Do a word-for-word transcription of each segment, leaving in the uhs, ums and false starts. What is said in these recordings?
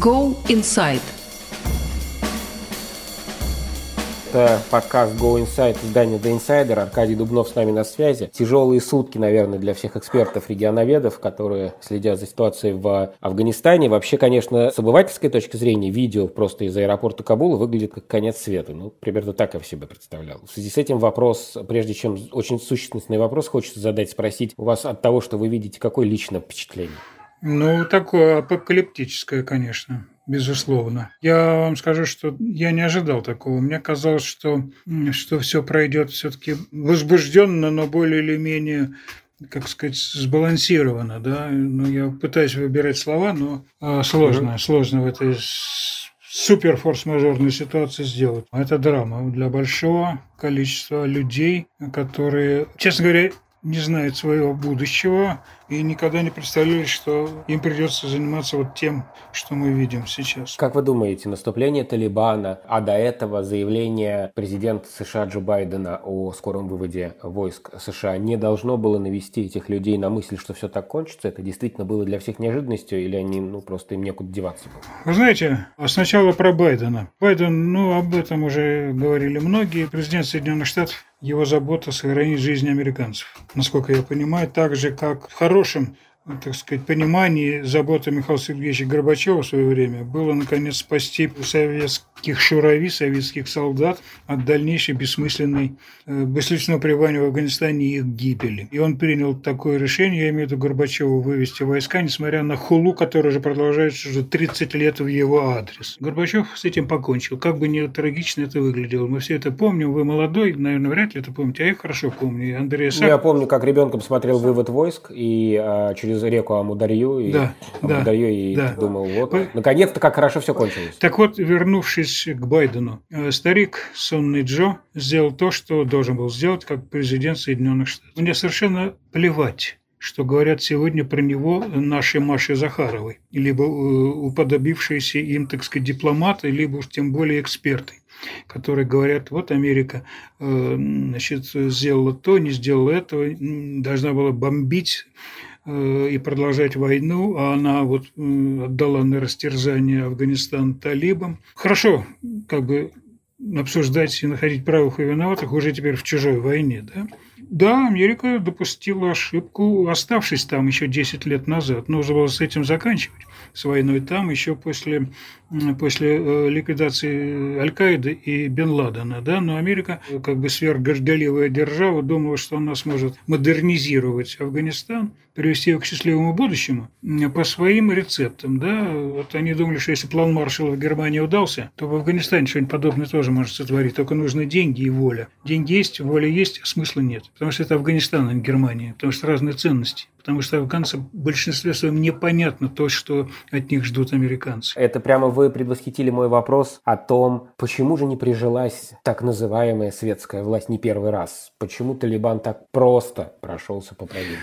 Go Inside. Это подкаст Go Inside, издание The Insider. Аркадий Дубнов с нами на связи. Тяжелые сутки, наверное, для всех экспертов-регионоведов, которые следят за ситуацией в Афганистане. Вообще, конечно, с обывательской точки зрения, видео просто из аэропорта Кабула выглядит как конец света. Ну, примерно так я себе представлял. В связи с этим вопрос, прежде чем очень существенный вопрос, хочется задать, спросить у вас от того, что вы видите, какое личное впечатление? Ну, такое апокалиптическое, конечно. Безусловно. Я вам скажу, что я не ожидал такого. Мне казалось, что, что все пройдет все-таки возбужденно, но более или менее, как сказать, сбалансировано. Да? Ну, я пытаюсь выбирать слова, но а, сложно, сложно в этой супер форс-мажорную ситуацию сделать. Это драма для большого количества людей, которые, честно говоря, не знают своего будущего и никогда не представляли, что им придется заниматься вот тем, что мы видим сейчас. Как вы думаете, наступление Талибана, а до этого заявление президента США Джо Байдена о скором выводе войск США не должно было навести этих людей на мысль, что все так кончится? Это действительно было для всех неожиданностью или они, ну, просто им некуда деваться было? Вы знаете, сначала про Байдена. Байден, ну, об этом уже говорили многие. Президент Соединенных Штатов, его забота сохранить жизнь американцев. Насколько я понимаю, так же, как в хорошем, так сказать, понимании заботы Михаила Сергеевича Горбачева в свое время было, наконец, спасти советских шурави, советских солдат от дальнейшей бессмысленной, бессмысленного пребывания в Афганистане и их гибели. И он принял такое решение, я имею в виду Горбачева, вывести войска, несмотря на хулу, которая уже продолжается уже тридцать лет в его адрес. Горбачев с этим покончил. Как бы ни трагично это выглядело. Мы все это помним. Вы молодой, наверное, вряд ли это помните, а я хорошо помню. Андрея Сак... Я помню, как ребенком смотрел вывод войск, и а, через реку Амударью и, да, Амударью, да, и да. думал, вот, По... наконец-то как хорошо все кончилось. Так вот, вернувшись к Байдену, старик сонный Джо сделал то, что должен был сделать как президент Соединенных Штатов. Мне совершенно плевать, что говорят сегодня про него нашей Маше Захаровой, либо уподобившиеся им, так сказать, дипломаты, либо уж тем более эксперты, которые говорят, вот Америка, значит, сделала то, не сделала этого, должна была бомбить и продолжать войну, а она вот отдала на растерзание Афганистан талибам. Хорошо, как бы обсуждать и находить правых и виноватых уже теперь в чужой войне, да? Да, Америка допустила ошибку, оставшись там еще десять лет назад. Нужно было с этим заканчивать, с войной там, еще после, после ликвидации Аль-Каиды и Бен-Ладена. Да? Но Америка, как бы сверхгорделивая держава, думала, что она сможет модернизировать Афганистан, привести его к счастливому будущему по своим рецептам. Да? Вот они думали, что если план Маршалла в Германии удался, то в Афганистане что-нибудь подобное тоже может сотворить. Только нужны деньги и воля. Деньги есть, воля есть, а смысла нет. Потому что это Афганистан, а не Германия. Потому что разные ценности. Потому что афганцам в большинстве своем непонятно то, что от них ждут американцы. Это прямо вы предвосхитили мой вопрос о том, почему же не прижилась так называемая светская власть не первый раз? Почему Талибан так просто прошелся по провинции?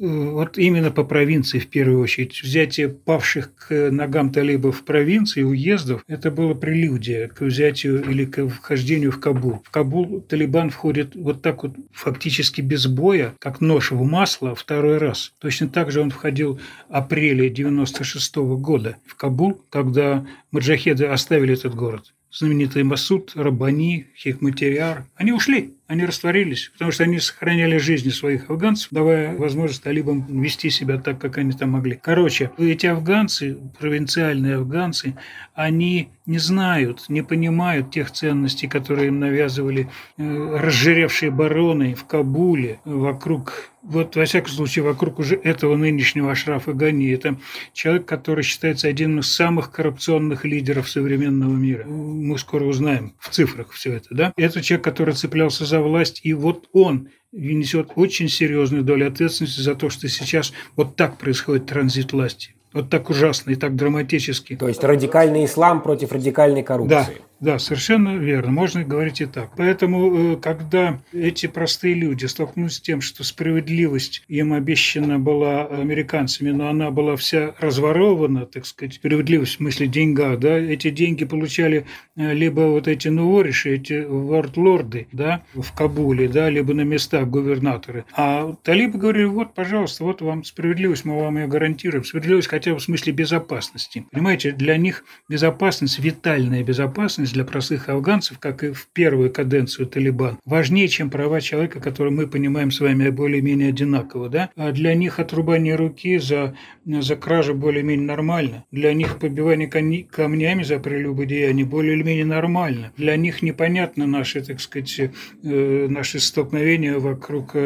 Вот именно по провинции, в первую очередь. Взятие павших к ногам талибов в провинции, уездов, это было прелюдия к взятию или к вхождению в Кабул. В Кабул Талибан входит вот так вот фактически без боя, как нож в масло, второй раз. Точно так же он входил в апреле девяносто шестого года в Кабул, когда маджахеды оставили этот город. Знаменитые Масуд, Рабани, Хекматияр, они ушли, они растворились, потому что они сохраняли жизни своих афганцев, давая возможность талибам вести себя так, как они там могли. Короче, эти афганцы, провинциальные афганцы, они не знают, не понимают тех ценностей, которые им навязывали э, разжиревшие бароны в Кабуле, вокруг, вот во всяком случае, вокруг уже этого нынешнего Ашрафа Гани. Это человек, который считается одним из самых коррупционных лидеров современного мира. Мы скоро узнаем в цифрах все это, да? Это человек, который цеплялся за власть, и вот он несет очень серьезную долю ответственности за то, что сейчас вот так происходит транзит власти. Вот так ужасно и так драматически. То есть радикальный ислам против радикальной коррупции. Да. Да, совершенно верно. Можно говорить и так. Поэтому, когда эти простые люди столкнулись с тем, что справедливость им обещана была американцами, но она была вся разворована, так сказать, справедливость в смысле деньга, да, эти деньги получали либо вот эти новориши, эти вардлорды, да, в Кабуле, да, либо на местах губернаторы. А талибы говорили: вот, пожалуйста, вот вам справедливость, мы вам ее гарантируем. Справедливость хотя бы в смысле безопасности. Понимаете, для них безопасность, витальная безопасность для простых афганцев, как и в первую каденцию Талибан, важнее, чем права человека, которые мы понимаем с вами более-менее одинаково, да? А для них отрубание руки за, за кражу более-менее нормально. Для них побивание камнями за прелюбодеяние более-менее нормально. Для них непонятно наши, так сказать, наши столкновения вокруг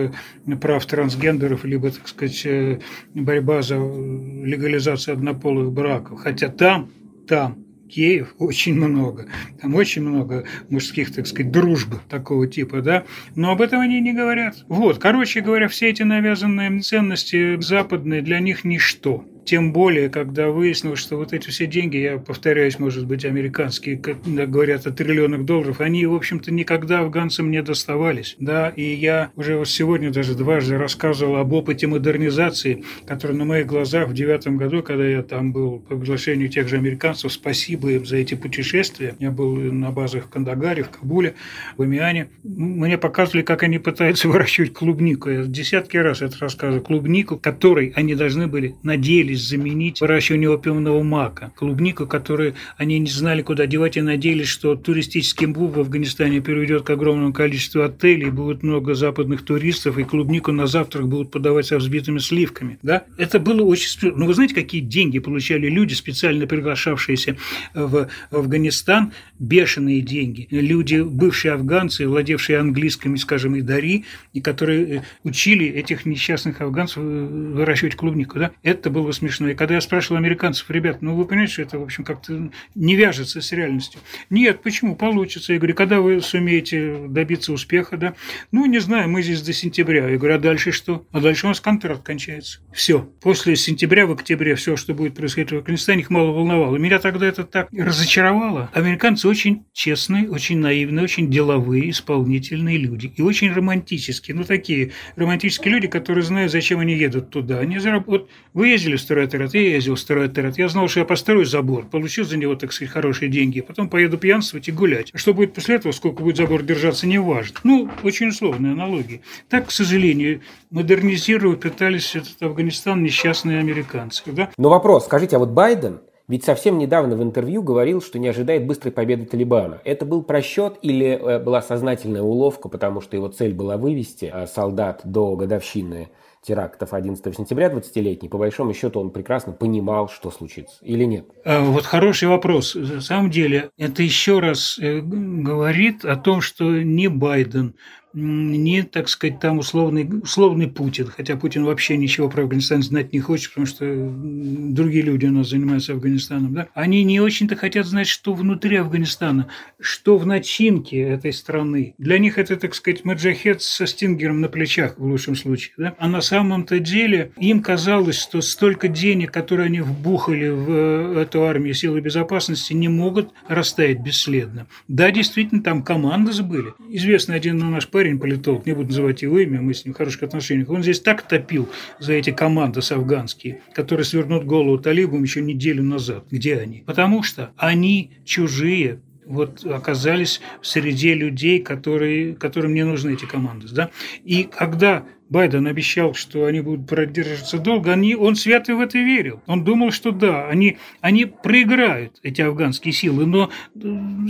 прав трансгендеров, либо, так сказать, борьба за легализацию однополых браков. Хотя там, там, геев очень много, там очень много мужских, так сказать, дружб такого типа, да, но об этом они не говорят. Вот, короче говоря, все эти навязанные ценности западные для них ничто. Тем более, когда выяснилось, что вот эти все деньги, я повторяюсь, может быть, американские, когда говорят о триллионах долларов, они, в общем-то, никогда афганцам не доставались. Да, и я уже вот сегодня даже дважды рассказывал об опыте модернизации, который на моих глазах в девятом году, когда я там был по приглашению тех же американцев, спасибо им за эти путешествия. Я был на базах в Кандагаре, в Кабуле, в Бамиане. Мне показывали, как они пытаются выращивать клубнику. Я десятки раз это рассказывал. Клубнику, которой они должны были, надеялись, заменить выращивание опиумного мака. Клубнику, которую они не знали, куда девать, и надеялись, что туристический бум в Афганистане приведет к огромному количеству отелей, будет много западных туристов, и клубнику на завтрак будут подавать со взбитыми сливками. Да? Это было очень... Ну, вы знаете, какие деньги получали люди, специально приглашавшиеся в Афганистан? Бешеные деньги. Люди, бывшие афганцы, владевшие английскими, скажем, и дари, и которые учили этих несчастных афганцев выращивать клубнику. Да? Это было смешно. И когда я спрашивал американцев: ребят, ну вы понимаете, что это, в общем, как-то не вяжется с реальностью. Нет, почему? Получится. Я говорю: когда вы сумеете добиться успеха, да? Ну, не знаю, мы здесь до сентября. Я говорю: а дальше что? А дальше у нас контракт кончается. Все. После сентября, в октябре, все, что будет происходить в Афганистане, их мало волновало. Меня тогда это так разочаровало. Американцы очень честные, очень наивные, очень деловые, исполнительные люди. И очень романтические. Ну, такие романтические люди, которые знают, зачем они едут туда. Они заработают. Вы ездили в второй террат, я ездил в второй террат. Я знал, что я построю забор, получил за него, так сказать, хорошие деньги, потом поеду пьянствовать и гулять. Что будет после этого, сколько будет забор держаться, не важно. Ну, очень условные аналогии. Так, к сожалению, модернизировать пытались этот Афганистан несчастные американцы. Да? Но вопрос, скажите, а вот Байден ведь совсем недавно в интервью говорил, что не ожидает быстрой победы Талибана. Это был просчет или была сознательная уловка, потому что его цель была вывести солдат до годовщины терактов одиннадцатого сентября двадцатилетний, по большому счету он прекрасно понимал, что случится, или нет? Вот хороший вопрос. На самом деле, это еще раз говорит о том, что не Байден, не, так сказать, там условный, условный Путин, хотя Путин вообще ничего про Афганистан знать не хочет, потому что другие люди у нас занимаются Афганистаном, да? Они не очень-то хотят знать, что внутри Афганистана, что в начинке этой страны. Для них это, так сказать, маджахед со стингером на плечах в лучшем случае, да? А на самом-то деле им казалось, что столько денег, которые они вбухали в эту армию силы безопасности, не могут растаять бесследно. Да, действительно, там команды забыли. Известный один наш парень, политолог, не буду называть его имя, мы с ним в хороших отношениях, он здесь так топил за эти команды афганские, которые свернут голову талибам еще неделю назад. Где они? Потому что они чужие, вот оказались в среде людей, которые, которым не нужны эти команды. Да? И когда Байден обещал, что они будут продерживаться долго, они, он свято в это верил. Он думал, что да, они, они проиграют эти афганские силы, но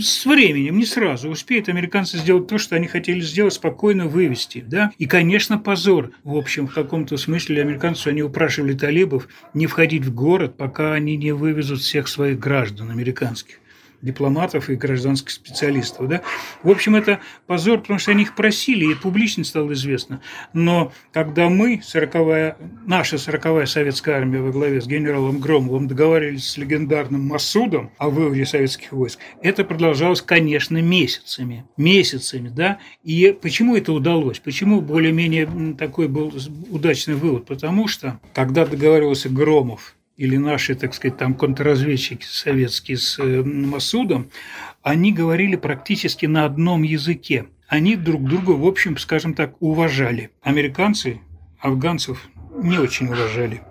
с временем, не сразу, успеют американцы сделать то, что они хотели сделать, спокойно вывести. Да? И, конечно, позор. В общем, в каком-то смысле американцев, они упрашивали талибов не входить в город, пока они не вывезут всех своих граждан американских, дипломатов и гражданских специалистов. Да? В общем, это позор, потому что они их просили, и публично стало известно. Но когда мы, сороковая, наша сороковая советская армия во главе с генералом Громовым договаривались с легендарным Масудом о выводе советских войск, это продолжалось, конечно, месяцами. Месяцами, да? И почему это удалось? Почему более-менее такой был удачный вывод? Потому что, когда договаривался Громов или наши, так сказать, там контрразведчики советские с Масудом, они говорили практически на одном языке. Они друг друга, в общем, скажем так, уважали. Американцы афганцев не очень уважали.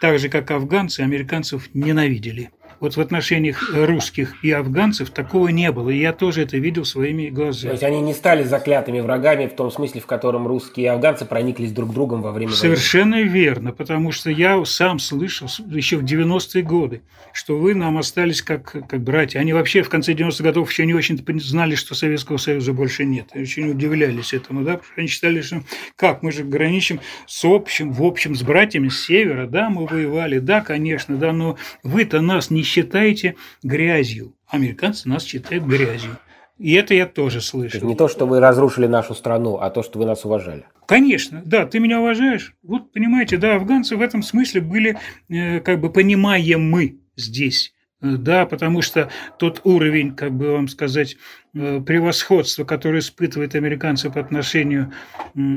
Так же, как афганцы, американцев ненавидели. Вот в отношениях русских и афганцев такого не было. И я тоже это видел своими глазами. То есть они не стали заклятыми врагами в том смысле, в котором русские и афганцы прониклись друг другом во время войны. Совершенно верно. Потому что я сам слышал еще в девяностые годы, что вы нам остались как, как братья. Они вообще в конце девяностых годов еще не очень знали, что Советского Союза больше нет. И очень удивлялись этому. Да? Они считали, что как, мы же граничим с общим, в общем, с братьями с севера. Да, мы воевали. Да, конечно, да, но вы-то нас не считаете грязью. Американцы нас считают грязью. И это я тоже слышал. Это не то, что вы разрушили нашу страну, а то, что вы нас уважали. Конечно, да, ты меня уважаешь. Вот, понимаете, да, афганцы в этом смысле были, э, как бы, понимаемы здесь. Да, потому что тот уровень, как бы вам сказать, превосходства, который испытывают американцы по отношению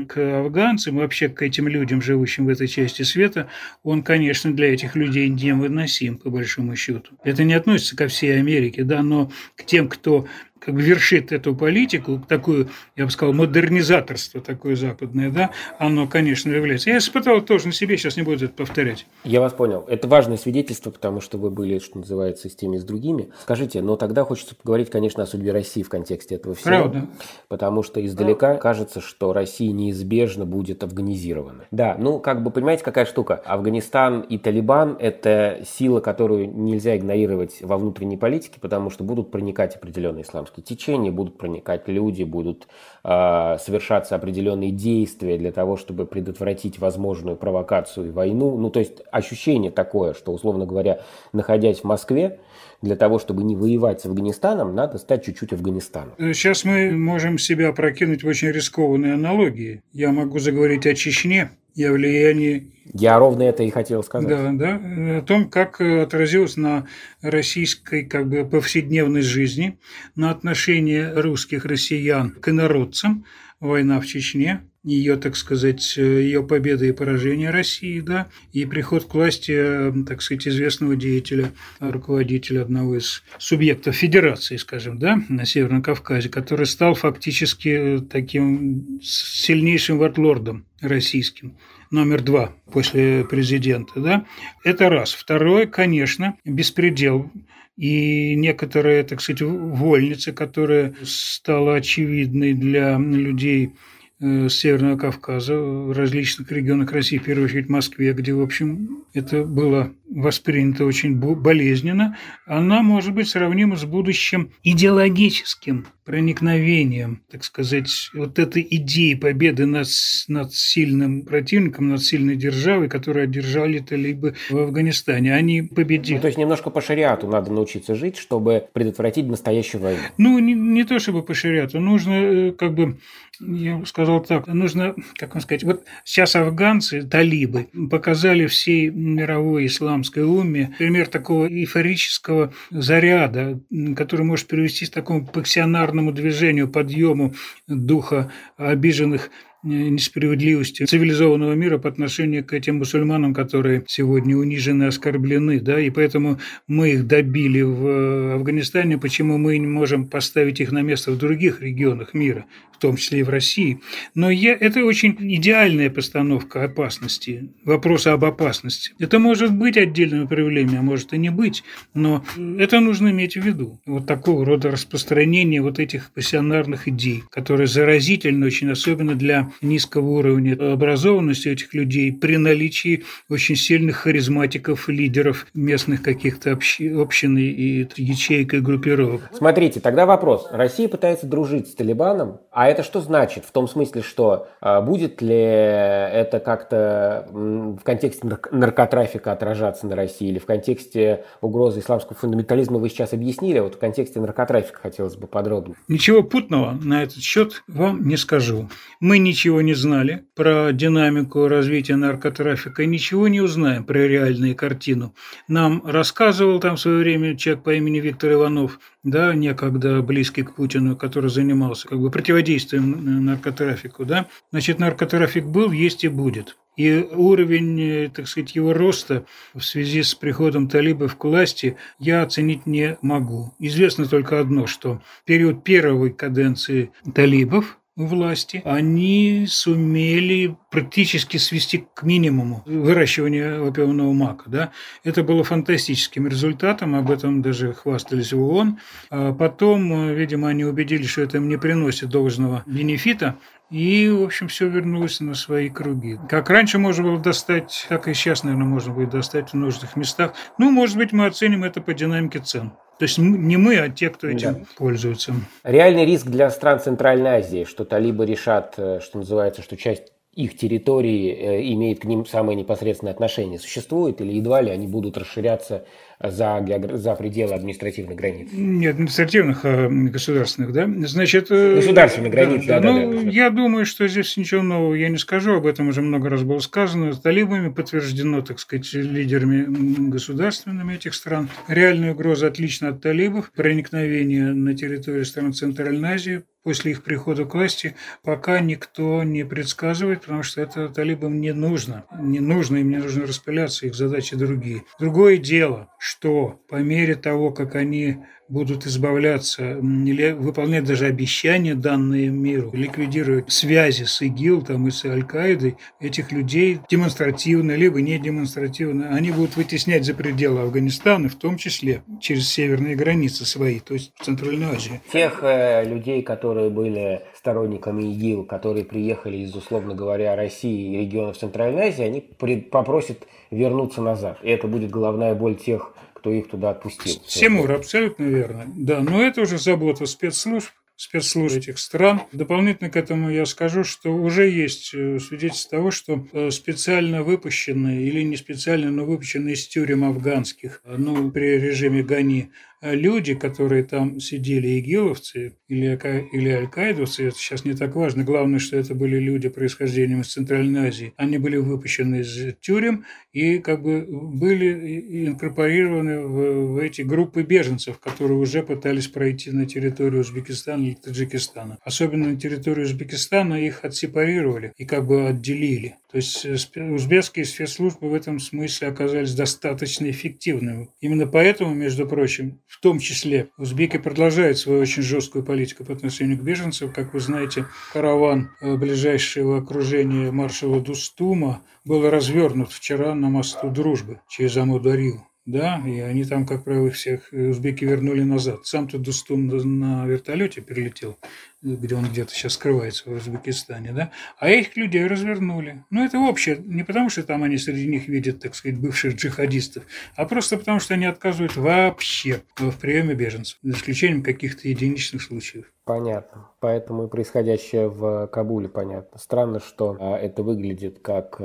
к афганцам и вообще к этим людям, живущим в этой части света, он, конечно, для этих людей невыносим, по большому счету. Это не относится ко всей Америке, да, но к тем, кто как бы вершит эту политику, такую, я бы сказал, модернизаторство такое западное, да, оно, конечно, является. Я испытал тоже на себе, сейчас не буду это повторять. Я вас понял. Это важное свидетельство, потому что вы были, что называется, с теми, с другими. Скажите, но тогда хочется поговорить, конечно, о судьбе России в контексте этого всего. Правда. Потому что издалека Правда. Кажется, что Россия неизбежно будет афганизирована. Да, ну, как бы, понимаете, какая штука? Афганистан и Талибан – это сила, которую нельзя игнорировать во внутренней политике, потому что будут проникать определенные исламские течения, будут проникать люди, будут э, совершаться определенные действия для того, чтобы предотвратить возможную провокацию и войну. Ну, то есть ощущение такое, что, условно говоря, находясь в Москве, для того, чтобы не воевать с Афганистаном, надо стать чуть-чуть Афганистаном. Сейчас мы можем себя прокинуть в очень рискованные аналогии. Я могу заговорить о Чечне и о влиянии... Я ровно это и хотел сказать. Да, да. О том, как отразилось на российской, как бы, повседневной жизни, на отношении русских россиян к инородцам война в Чечне, ее, так сказать, ее победа и поражение России, да, и приход к власти, так сказать, известного деятеля, руководителя одного из субъектов федерации, скажем, да, на Северном Кавказе, который стал фактически таким сильнейшим варлордом российским, номер два после президента, да, это раз. Второе, конечно, беспредел. И некоторая, так сказать, вольница, которая стала очевидной для людей с Северного Кавказа, в различных регионах России, в первую очередь в Москве, где, в общем, это было воспринято очень болезненно, она может быть сравнима с будущим идеологическим проникновением, так сказать, вот этой идеи победы над, над сильным противником, над сильной державой, которую одержали талибы в Афганистане. Они победили. Ну, то есть немножко по шариату надо научиться жить, чтобы предотвратить настоящую войну. Ну, не, не то чтобы по шариату. Нужно, как бы, я сказал так, нужно, как вам сказать, вот сейчас афганцы, талибы, показали всей мировой исламской умме пример такого эйфорического заряда, который может привести к такому пассионарному движению, подъему духа обиженных несправедливостью цивилизованного мира по отношению к этим мусульманам, которые сегодня унижены, оскорблены, да, и поэтому мы их добили в Афганистане, почему мы не можем поставить их на место в других регионах мира, в том числе и в России. Но я, это очень идеальная постановка опасности, вопроса об опасности. Это может быть отдельным проявлением, а может и не быть, но это нужно иметь в виду. Вот такого рода распространение вот этих пассионарных идей, которые заразительны очень, особенно для низкого уровня образованности этих людей при наличии очень сильных харизматиков, лидеров местных каких-то общин и ячеек и группировок. Смотрите, тогда вопрос. Россия пытается дружить с Талибаном, а это что значит? В том смысле, что будет ли это как-то в контексте наркотрафика отражаться на России или в контексте угрозы исламского фундаментализма вы сейчас объяснили, вот в контексте наркотрафика хотелось бы подробнее. Ничего путного на этот счет вам не скажу. Мы ничего Ничего не знали про динамику развития наркотрафика, и ничего не узнаем про реальную картину. Нам рассказывал там в свое время человек по имени Виктор Иванов, да, некогда близкий к Путину, который занимался, как бы, противодействием наркотрафику. Да. Значит, наркотрафик был, есть и будет. И уровень, так сказать, его роста в связи с приходом талибов к власти я оценить не могу. Известно только одно, что в период первой каденции талибов власти, они сумели практически свести к минимуму выращивание опиумного мака. Да? Это было фантастическим результатом, об этом даже хвастались в ООН. А потом, видимо, они убедились, что это им не приносит должного бенефита, и, в общем, все вернулось на свои круги. Как раньше можно было достать, так и сейчас, наверное, можно будет достать в нужных местах. Ну, может быть, мы оценим это по динамике цен. То есть не мы, а те, кто этим да. пользуется. Реальный риск для стран Центральной Азии, что талибы решат, что называется, что часть их территории имеет к ним самое непосредственное отношение, существует или едва ли они будут расширяться за, за пределы административных границ? Не административных, а государственных, да? Значит, государственных границ, да, да, да, ну, да, да. Я думаю, что здесь ничего нового я не скажу, об этом уже много раз было сказано. С талибами подтверждено, так сказать, лидерами государственными этих стран. Реальная угроза отлично от талибов, проникновение на территорию стран Центральной Азии, после их прихода к власти пока никто не предсказывает, потому что это талибам не нужно. Не нужно, им не нужно распыляться, их задачи другие. Другое дело, что по мере того, как они будут избавляться или выполнять даже обещания, данные миру, ликвидировать связи с ИГИЛ там, и с Аль-Каидой, этих людей демонстративно, либо не демонстративно, они будут вытеснять за пределы Афганистана, в том числе через северные границы свои, то есть в Центральную Азию. Тех э, людей, которые которые были сторонниками ИГИЛ, которые приехали из, условно говоря, России и регионов Центральной Азии, они попросят вернуться назад. И это будет головная боль тех, кто их туда отпустил. Тимур, абсолютно верно. Да, но это уже забота спецслужб, спецслужб этих стран. Дополнительно к этому я скажу, что уже есть свидетельство того, что специально выпущенные или не специально, но выпущенные из тюрем афганских, ну, при режиме Гани, люди, которые там сидели, игиловцы или, или аль-каидовцы, это сейчас не так важно. Главное, что это были люди происхождением из Центральной Азии. Они были выпущены из тюрем и как бы были инкорпорированы в, в эти группы беженцев, которые уже пытались пройти на территорию Узбекистана или Таджикистана. Особенно на территорию Узбекистана их отсепарировали и как бы отделили. То есть узбекские спецслужбы в этом смысле оказались достаточно эффективными. Именно поэтому, между прочим, в том числе узбеки продолжают свою очень жесткую политику по отношению к беженцам. Как вы знаете, караван ближайшего окружения маршала Дустума был развернут вчера на мосту Дружбы через Амударью. Да, и они там, как правило, всех узбеки вернули назад. Сам-то Дустум на вертолете перелетел, где он где-то сейчас скрывается в Узбекистане, да, а их людей развернули. Ну, это общее, не потому что там они среди них видят, так сказать, бывших джихадистов, а просто потому что они отказывают вообще в приеме беженцев, за исключением каких-то единичных случаев. Понятно. Поэтому и происходящее в Кабуле понятно. Странно, что это выглядит как...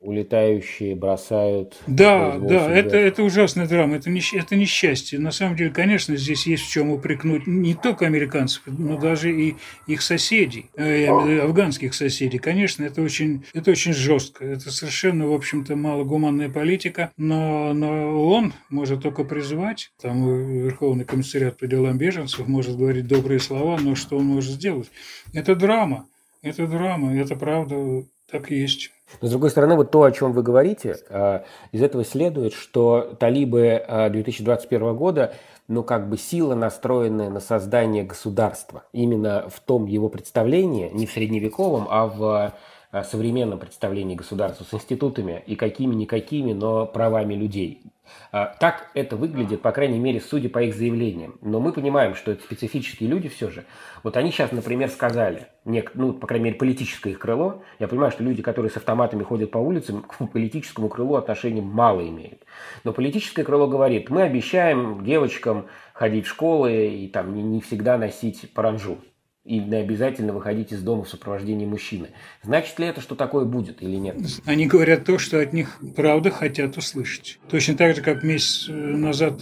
улетающие бросают... Да, да, это, это ужасная драма, это, не, это несчастье. На самом деле, конечно, здесь есть в чем упрекнуть не только американцев, но даже и их соседей, э, афганских соседей. Конечно, это очень, это очень жестко, это совершенно, в общем-то, малогуманная политика, но, но ООН может только призывать, там Верховный комиссариат по делам беженцев может говорить добрые слова, но что он может сделать? Это драма, это драма, это правда так и есть. Но, с другой стороны, вот то, о чем вы говорите, из этого следует, что талибы две тысячи двадцать первого года, ну, как бы сила, настроенная на создание государства. Именно в том его представлении, не в средневековом, а в современном представлении государства с институтами и какими-никакими, но правами людей. Так это выглядит, по крайней мере, судя по их заявлениям. Но мы понимаем, что это специфические люди все же. Вот они сейчас, например, сказали, ну, по крайней мере, политическое их крыло. Я понимаю, что люди, которые с автоматами ходят по улицам, к политическому крылу отношения мало имеют. Но политическое крыло говорит, мы обещаем девочкам ходить в школы и там, не, не всегда носить паранджу. И не обязательно выходить из дома в сопровождении мужчины. Значит ли это, что такое будет или нет? Они говорят то, что от них правда хотят услышать. Точно так же, как месяц назад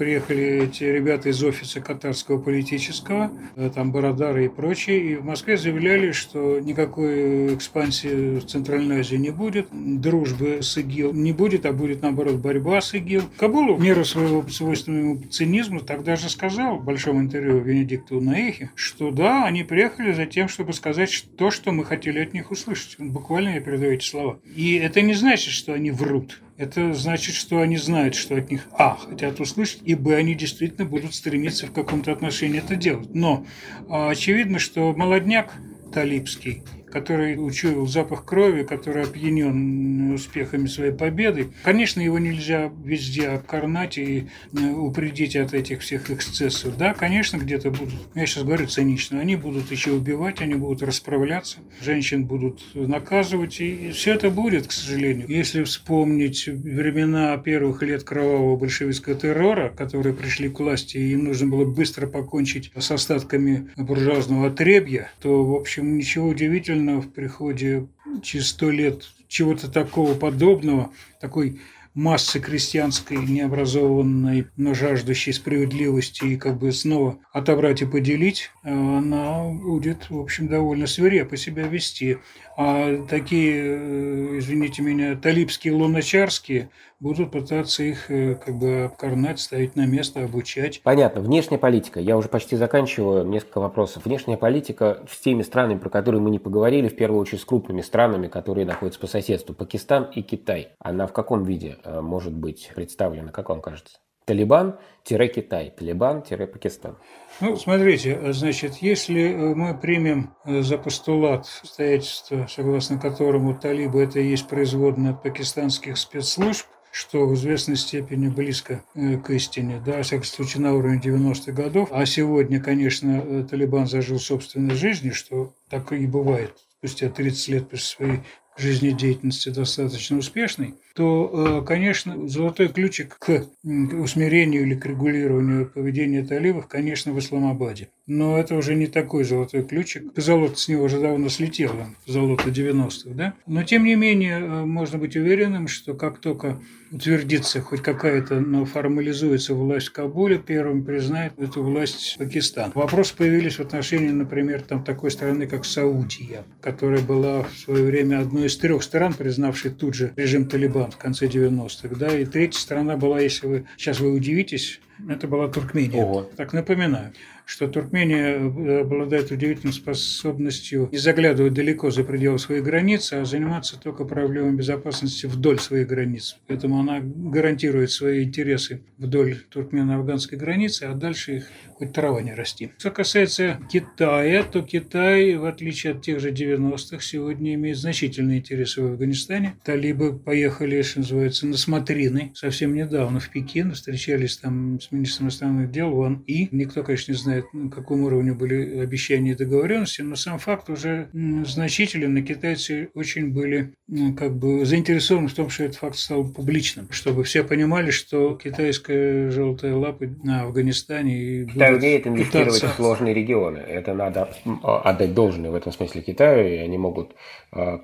приехали эти ребята из офиса катарского политического, там Бородары и прочие, и в Москве заявляли, что никакой экспансии в Центральной Азии не будет, дружбы с ИГИЛ не будет, а будет, наоборот, борьба с ИГИЛ. Кабулов, в меру своего свойственного цинизма, тогда же сказал в большом интервью Венедикту Наехе, что да, они приехали за тем, чтобы сказать то, что мы хотели от них услышать. Буквально я передаю эти слова. И это не значит, что они врут. Это значит, что они знают, что от них а. хотят услышать, и б. они действительно будут стремиться в каком-то отношении это делать. Но а, очевидно, что молодняк талибский, который учуял запах крови, который опьянен успехами своей победы. Конечно, его нельзя везде обкорнать и упредить от этих всех эксцессов. Да, конечно, где-то будут, я сейчас говорю цинично, они будут еще убивать, они будут расправляться, женщин будут наказывать, и все это будет, к сожалению. Если вспомнить времена первых лет кровавого большевистского террора, которые пришли к власти, и им нужно было быстро покончить с остатками буржуазного отребья, то, в общем, ничего удивительного в приходе через сто лет чего-то такого подобного, такой массы крестьянской, необразованной, но жаждущей справедливости и как бы снова отобрать и поделить, она будет, в общем, довольно свирепо себя вести. А такие, извините меня, талибские, луначарские будут пытаться их как бы обкорнать, ставить на место, обучать. Понятно. Внешняя политика. Я уже почти заканчиваю. Несколько вопросов. Внешняя политика с теми странами, про которые мы не поговорили, в первую очередь с крупными странами, которые находятся по соседству. Пакистан и Китай. Она в каком виде может быть представлена, как вам кажется? Талибан-Китай, Талибан-Пакистан. Ну, смотрите, значит, если мы примем за постулат обстоятельства, согласно которому талибы – это и есть производная от пакистанских спецслужб, что в известной степени близко к истине, да, во всяком случае, на уровне девяностых годов, а сегодня, конечно, Талибан зажил собственной жизнью, что так и бывает спустя тридцать лет после своей жизнедеятельности достаточно успешной, то, конечно, золотой ключик к усмирению или к регулированию поведения талибов, конечно, в Исламабаде. Но это уже не такой золотой ключик. Позолота с него уже давно слетела, позолота девяностых, да? Но, тем не менее, можно быть уверенным, что как только утвердится хоть какая-то, но формализуется власть в Кабуле, первым признает эту власть Пакистан. Вопросы появились в отношении, например, там, такой страны, как Саудия, которая была в свое время одной из трех стран, признавшей тут же режим Талибан в конце девяностых, да, и третья страна была, если вы сейчас вы удивитесь, это была Туркмения. Ого. Так напоминаю, что Туркмения обладает удивительной способностью не заглядывать далеко за пределы своей границы, а заниматься только проблемами безопасности вдоль своих границ. Поэтому она гарантирует свои интересы вдоль туркмено-афганской границы, а дальше их хоть трава не расти. Что касается Китая, то Китай, в отличие от тех же девяностых, сегодня имеет значительные интересы в Афганистане. Талибы поехали, что называется, на смотрины совсем недавно в Пекин, встречались там с министром иностранных дел Ван И. Никто, конечно, не знает, на каком уровне были обещания и договоренности, но сам факт уже значителен, и китайцы очень были как бы заинтересованы в том, что этот факт стал публичным, чтобы все понимали, что китайская желтая лапа на Афганистане и будет Китай умеет инвестировать пытаться в сложные регионы. Это надо отдать должное в этом смысле Китаю, и они могут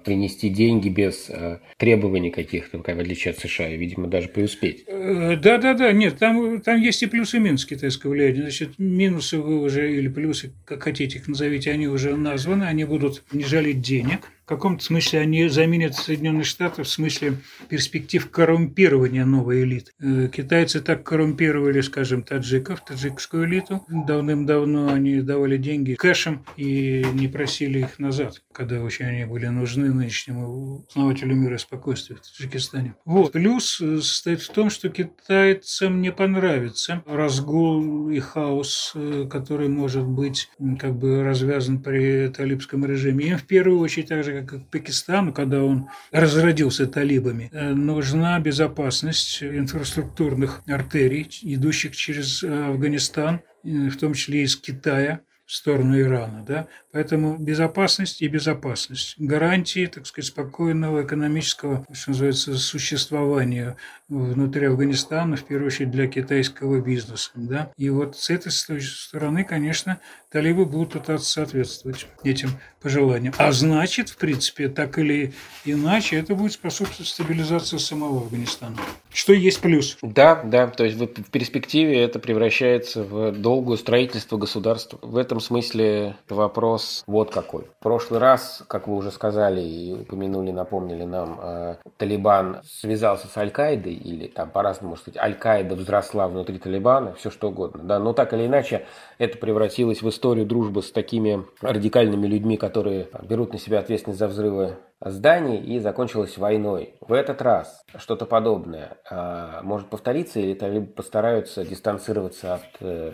принести деньги без требований каких-то, в отличие от США, и, видимо, даже преуспеть. Да-да-да, нет, там, там есть и плюсы, и минусы китайского влияния. Значит, минусы вы уже, или плюсы, как хотите их назовите, они уже названы, они будут не жалеть денег. В каком-то смысле они заменят Соединенные Штаты в смысле перспектив коррумпирования новой элиты. Китайцы так коррумпировали, скажем, таджиков, таджикскую элиту. Давным-давно они давали деньги кэшем и не просили их назад, когда очень они были нужны нынешнему основателю мира и спокойствия в Таджикистане. Вот. Плюс состоит в том, что китайцам не понравится разгул и хаос, который может быть как бы развязан при талибском режиме. Им в первую очередь, так же как Пакистану, когда он разродился талибами, нужна безопасность инфраструктурных артерий, идущих через Афганистан, в том числе из Китая в сторону Ирана, да? Поэтому безопасность и безопасность. Гарантии, так сказать, спокойного экономического, что называется, существования внутри Афганистана, в первую очередь для китайского бизнеса, да? И вот с этой стороны, конечно, талибы будут пытаться соответствовать этим пожеланиям. А значит, в принципе, так или иначе, это будет способствовать стабилизации самого Афганистана. Что есть плюс. Да, да, то есть в перспективе это превращается в долгое строительство государства. В этом смысле вопрос вот какой. В прошлый раз, как вы уже сказали и упомянули, напомнили нам, Талибан связался с Аль-Каидой, или там по-разному можно сказать, Аль-Каида взросла внутри Талибана, все что угодно. Да, но так или иначе это превратилось в историю дружбы с такими радикальными людьми, которые берут на себя ответственность за взрывы зданий, и закончилась войной. В этот раз что-то подобное а, может повториться, или талибы постараются дистанцироваться от э,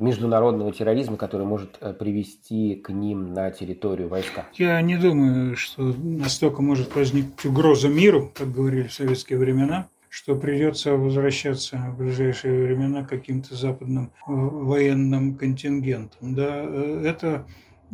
международного терроризма, который может привести к ним на территорию войска? Я не думаю, что настолько может возникнуть угроза миру, как говорили в советские времена, что придется возвращаться в ближайшие времена к каким-то западным военным контингентам. Да, это,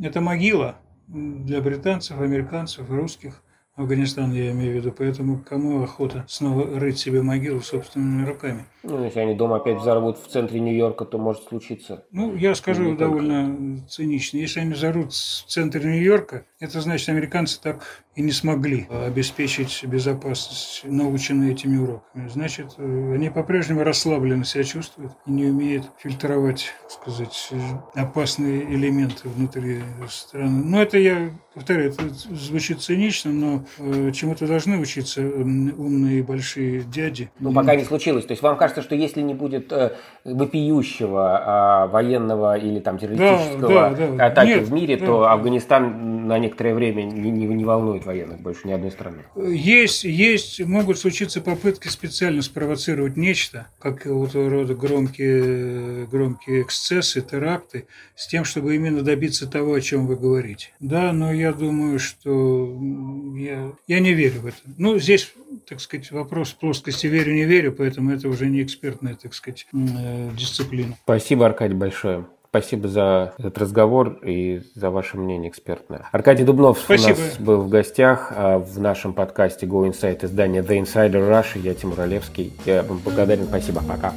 это могила для британцев, американцев, русских, Афганистан, я имею в виду. Поэтому кому охота снова рыть себе могилу собственными руками? Ну, если они дома опять взорвут в центре Нью-Йорка, то может случиться. Ну, я скажу довольно цинично. Если они взорвут в центре Нью-Йорка, это значит, американцы так и не смогли обеспечить безопасность, наученные этими уроками. Значит, они по-прежнему расслабленно себя чувствуют и не умеют фильтровать, так сказать, опасные элементы внутри страны. Но это, я повторяю, это звучит цинично, но чему-то должны учиться умные большие дяди. Ну, пока не случилось. То есть вам кажется, что если не будет э, вопиющего э, военного или там террористического да, да, да. атаки Нет, в мире, да. то Афганистан на некоторое время не, не, не волнует военных больше ни одной страны? Есть, есть, могут случиться попытки специально спровоцировать нечто, как вот рода громкие, громкие эксцессы, теракты, с тем, чтобы именно добиться того, о чем вы говорите. Да, но я думаю, что я, я не верю в это. Ну, здесь, так сказать, вопрос в плоскости верю-не верю, поэтому это уже не экспертная, так сказать, дисциплина. Спасибо, Аркадий, большое. Спасибо за этот разговор и за ваше мнение экспертное. Аркадий Дубнов Спасибо. у нас был в гостях в нашем подкасте Go Inside, издание The Insider Russia. Я Тимур Олевский. Я вам благодарен. Спасибо. Пока.